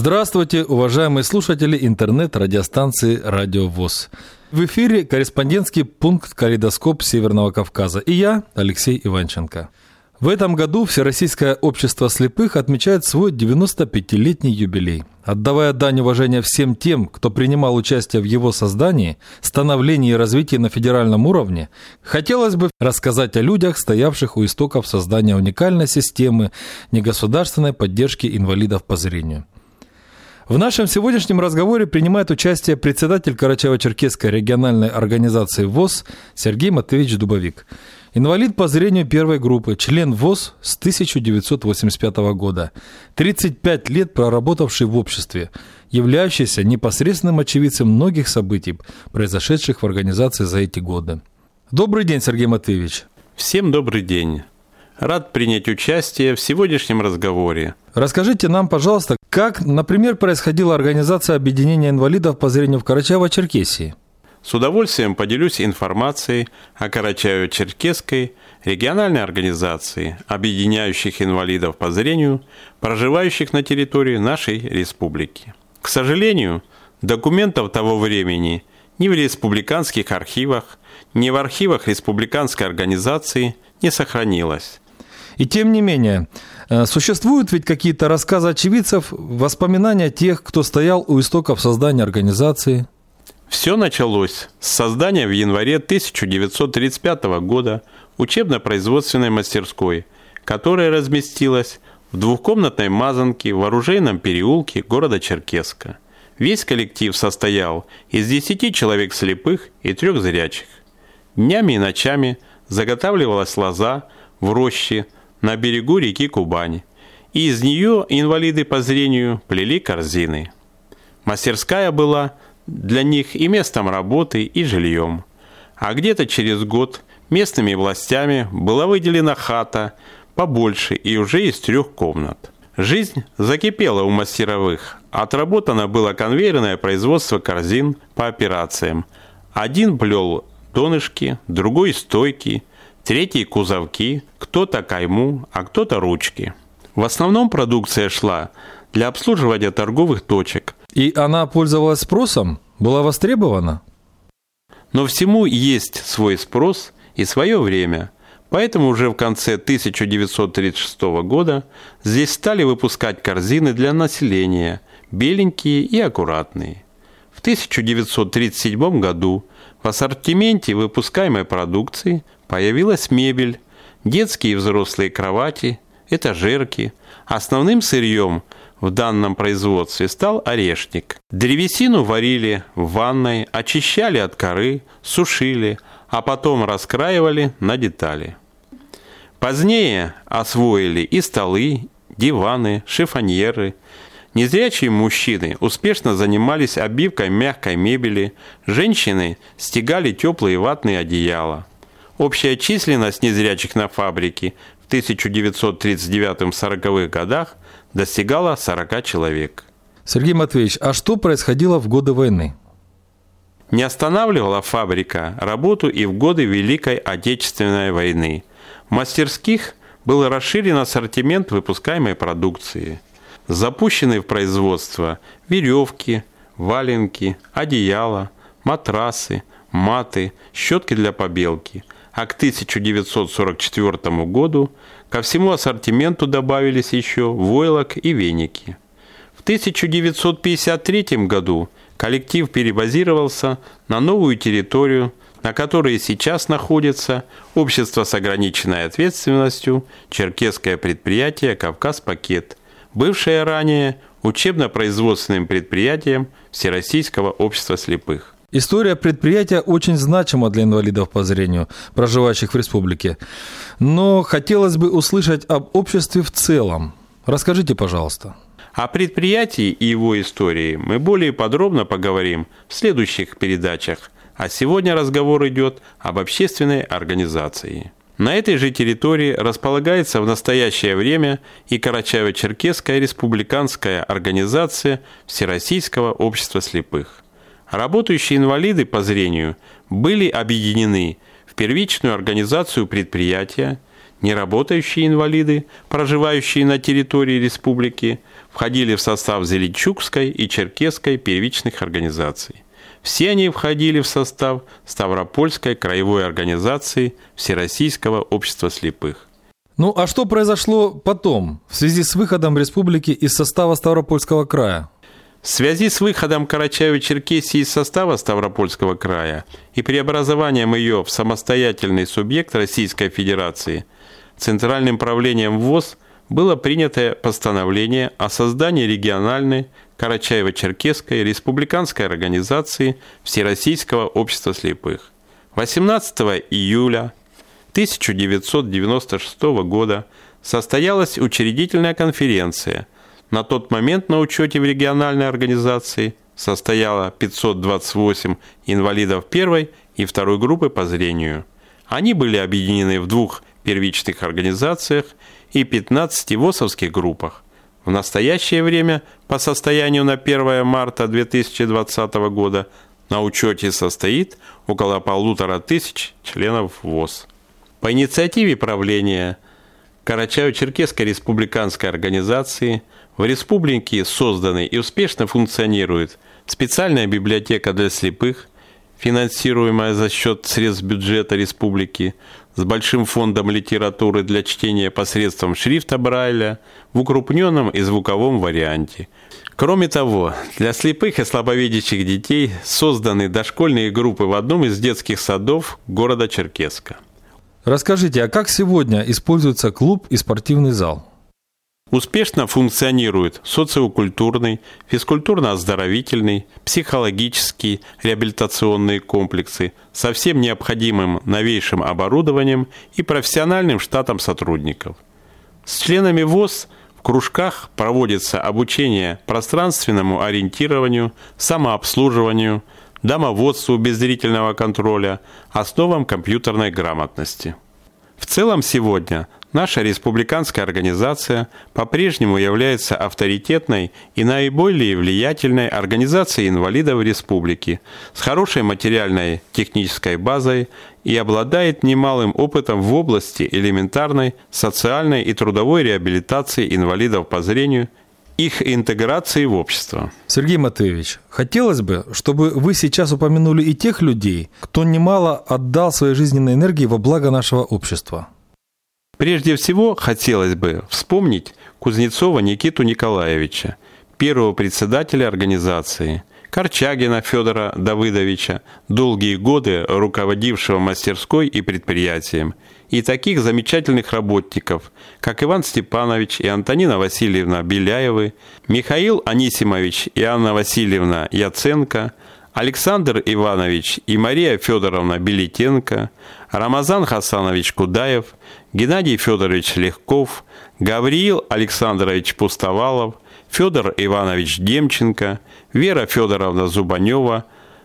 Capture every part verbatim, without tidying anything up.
Здравствуйте, уважаемые слушатели интернет-радиостанции «Радио ВОС». В эфире корреспондентский пункт «Калейдоскоп Северного Кавказа» и я, Алексей Иванченко. В этом году Всероссийское общество слепых отмечает свой девяносто пятилетний юбилей. Отдавая дань уважения всем тем, кто принимал участие в его создании, становлении и развитии на федеральном уровне, хотелось бы рассказать о людях, стоявших у истоков создания уникальной системы негосударственной поддержки инвалидов по зрению. В нашем сегодняшнем разговоре принимает участие председатель Карачаево-Черкесской региональной организации ВОС Сергей Матвеевич Дубовик. Инвалид по зрению первой группы, член ВОС с тысяча девятьсот восемьдесят пятого года, тридцать пять лет проработавший в обществе, являющийся непосредственным очевидцем многих событий, произошедших в организации за эти годы. Добрый день, Сергей Матвеевич. Всем добрый день. Рад принять участие в сегодняшнем разговоре. Расскажите нам, пожалуйста, как, например, происходила организация объединения инвалидов по зрению в Карачаево-Черкесии? С удовольствием поделюсь информацией о Карачаево-Черкесской региональной организации, объединяющих инвалидов по зрению, проживающих на территории нашей республики. К сожалению, документов того времени ни в республиканских архивах, ни в архивах республиканской организации не сохранилось. И тем не менее, существуют ведь какие-то рассказы очевидцев, воспоминания тех, кто стоял у истоков создания организации? Все началось с создания в январе тысяча девятьсот тридцать пятого года учебно-производственной мастерской, которая разместилась в двухкомнатной мазанке в оружейном переулке города Черкесска. Весь коллектив состоял из десяти человек слепых и трех зрячих. Днями и ночами заготавливалась лоза в роще на берегу реки Кубань, и из нее инвалиды по зрению плели корзины. Мастерская была для них и местом работы, и жильем. А где-то через год местными властями была выделена хата побольше и уже из трех комнат. Жизнь закипела у мастеровых. Отработано было конвейерное производство корзин по операциям. Один плел донышки, другой стойки, третий кузовки, кто-то кайму, а кто-то ручки. В основном продукция шла для обслуживания торговых точек. И она пользовалась спросом? Была востребована? Но всему есть свой спрос и свое время. Поэтому уже в конце тысяча девятьсот тридцать шестого года здесь стали выпускать корзины для населения, беленькие и аккуратные. В тысяча девятьсот тридцать седьмом году в ассортименте выпускаемой продукции появилась мебель, детские и взрослые кровати, этажерки. Основным сырьем в данном производстве стал орешник. Древесину варили в ванной, очищали от коры, сушили, а потом раскраивали на детали. Позднее освоили и столы, диваны, шифоньеры. Незрячие мужчины успешно занимались обивкой мягкой мебели, женщины стегали теплые ватные одеяла. Общая численность незрячих на фабрике в тысяча девятьсот тридцать девятом - сороковых годах достигала сорока человек. Сергей Матвеевич, а что происходило в годы войны? Не останавливала фабрика работу и в годы Великой Отечественной войны. В мастерских был расширен ассортимент выпускаемой продукции. Запущены в производство веревки, валенки, одеяла, матрасы, маты, щетки для побелки. А к тысяча девятьсот сорок четвертому году ко всему ассортименту добавились еще войлок и веники. В тысяча девятьсот пятьдесят третьем году коллектив перебазировался на новую территорию, на которой сейчас находится общество с ограниченной ответственностью черкесское предприятие «Кавказ-Пакет», бывшее ранее учебно-производственным предприятием Всероссийского общества слепых. История предприятия очень значима для инвалидов по зрению, проживающих в республике. Но хотелось бы услышать об обществе в целом. Расскажите, пожалуйста. О предприятии и его истории мы более подробно поговорим в следующих передачах. А сегодня разговор идет об общественной организации. На этой же территории располагается в настоящее время и Карачаево-Черкесская республиканская организация Всероссийского общества слепых. Работающие инвалиды по зрению были объединены в первичную организацию предприятия, неработающие инвалиды, проживающие на территории республики, входили в состав Зеленчукской и Черкесской первичных организаций. Все они входили в состав Ставропольской краевой организации Всероссийского общества слепых. Ну а что произошло потом, в связи с выходом республики из состава Ставропольского края? В связи с выходом Карачаево-Черкесии из состава Ставропольского края и преобразованием ее в самостоятельный субъект Российской Федерации, Центральным правлением ВОС было принято постановление о создании региональной Карачаево-Черкесской республиканской организации Всероссийского общества слепых. восемнадцатого июля тысяча девятьсот девяносто шестого года состоялась учредительная конференция. На тот момент на учете в региональной организации состояло пятьсот двадцать восемь инвалидов первой и второй группы по зрению. Они были объединены в двух первичных организациях и пятнадцати ВОСовских группах. В настоящее время по состоянию на первое марта две тысячи двадцатого года на учете состоит около полутора тысяч членов ВОС. По инициативе правления Карачаево-Черкесской республиканской организации в республике созданы и успешно функционирует специальная библиотека для слепых, финансируемая за счет средств бюджета республики, с большим фондом литературы для чтения посредством шрифта Брайля в укрупненном и звуковом варианте. Кроме того, для слепых и слабовидящих детей созданы дошкольные группы в одном из детских садов города Черкесска. Расскажите, а как сегодня используется клуб и спортивный зал? Успешно функционирует социокультурный, физкультурно-оздоровительный, психологический, реабилитационные комплексы со всем необходимым новейшим оборудованием и профессиональным штатом сотрудников. С членами ВОС в кружках проводится обучение пространственному ориентированию, самообслуживанию, домоводству без зрительного контроля, основам компьютерной грамотности. В целом сегодня наша республиканская организация по-прежнему является авторитетной и наиболее влиятельной организацией инвалидов республики с хорошей материальной технической базой и обладает немалым опытом в области элементарной социальной и трудовой реабилитации инвалидов по зрению, их интеграции в общество. Сергей Матвеевич, хотелось бы, чтобы вы сейчас упомянули и тех людей, кто немало отдал своей жизненной энергии во благо нашего общества. Прежде всего, хотелось бы вспомнить Кузнецова Никиту Николаевича, первого председателя организации, Корчагина Федора Давыдовича, долгие годы руководившего мастерской и предприятием, и таких замечательных работников, как Иван Степанович и Антонина Васильевна Беляевы, Михаил Анисимович и Анна Васильевна Яценко, Александр Иванович и Мария Федоровна Белитенко, Рамазан Хасанович Кудаев, Геннадий Федорович Легков, Гавриил Александрович Пустовалов, Федор Иванович Демченко, Вера Федоровна Зубанева,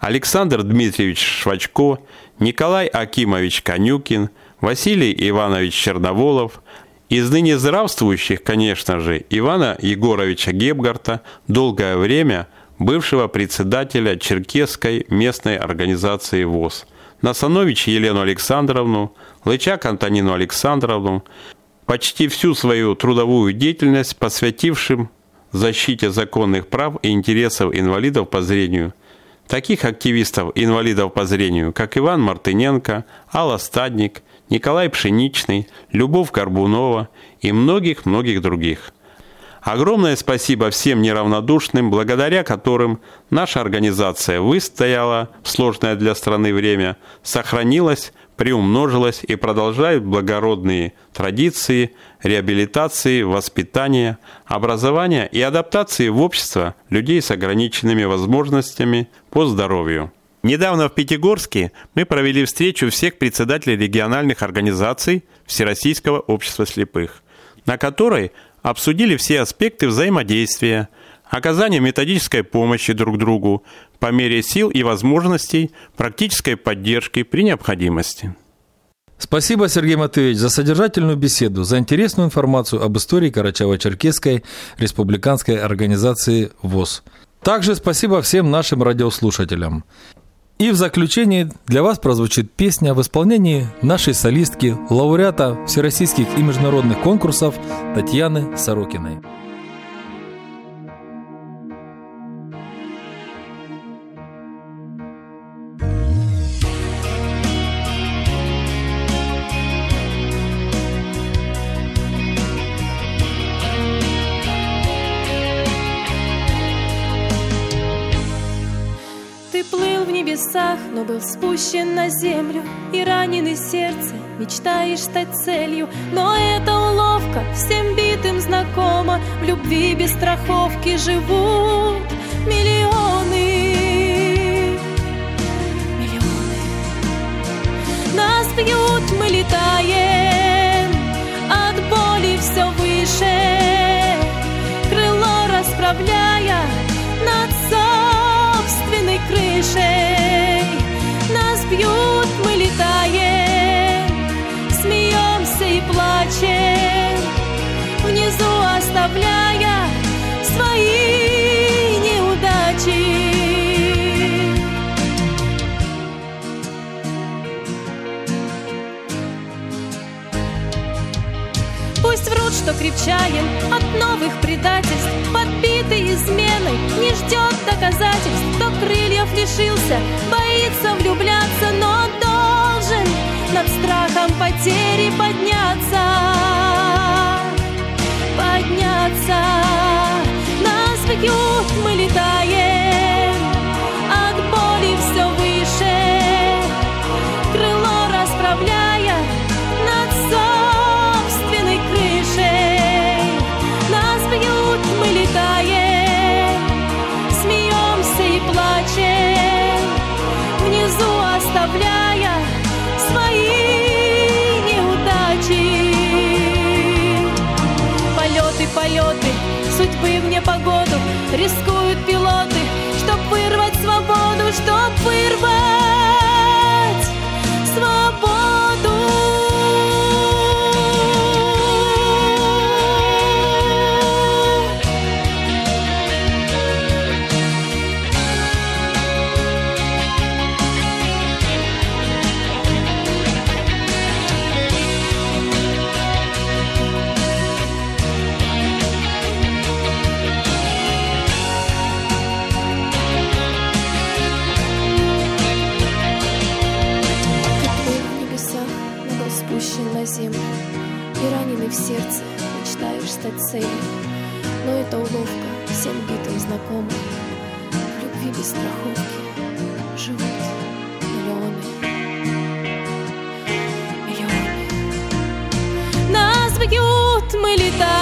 Александр Дмитриевич Швачко, Николай Акимович Конюкин, Василий Иванович Черноволов, из ныне здравствующих, конечно же, Ивана Егоровича Гебгарта, долгое время бывшего председателя Черкесской местной организации ВОС, Насанович Елену Александровну, Лычак Антонину Александровну, почти всю свою трудовую деятельность посвятившим защите законных прав и интересов инвалидов по зрению, таких активистов-инвалидов по зрению, как Иван Мартыненко, Алла Стадник, Николай Пшеничный, Любовь Корбунова и многих-многих других. Огромное спасибо всем неравнодушным, благодаря которым наша организация выстояла в сложное для страны время, сохранилась, приумножилась и продолжает благородные традиции реабилитации, воспитания, образования и адаптации в общество людей с ограниченными возможностями по здоровью. Недавно в Пятигорске мы провели встречу всех председателей региональных организаций Всероссийского общества слепых, на которой обсудили все аспекты взаимодействия, оказания методической помощи друг другу по мере сил и возможностей, практической поддержки при необходимости. Спасибо, Сергей Матвеевич, за содержательную беседу, за интересную информацию об истории Карачаево-Черкесской республиканской организации ВОС. Также спасибо всем нашим радиослушателям. И в заключение для вас прозвучит песня в исполнении нашей солистки, лауреата всероссийских и международных конкурсов Татьяны Сорокиной. жил в небесах, но был спущен на землю, и раненый сердце мечтаешь стать целью. Но эта уловка всем битым знакома, в любви без страховки живут миллионы. Миллионы. Нас бьют, мы летаем, от боли все выше, крыло расправляя над собственной крышей. Нас бьют, мы летаем, смеемся и плачем, внизу оставляя свои неудачи. Пусть врут, что крепчаем от новых предательств, подбитый изменой, не ждет доказательств. Кто крыльев лишился, боится влюбляться, но должен над страхом потери подняться, подняться. Нас бьют, мы летаем, от боли все выше, крыло расправляя над собственной крышей. Нас бьют, мы летаем, смеемся и плачем, внизу оставляя свои неудачи. Полеты, полеты, судьбы в непогоду, рискуют пилоты, чтоб вырвать свободу, чтоб вырвать свободу. Землю, и раненый в сердце мечтаешь стать целью, но эта уловка всем битым знакома. В любви без страховки живут миллионы, миллионы. Нас бьют, мы летаем.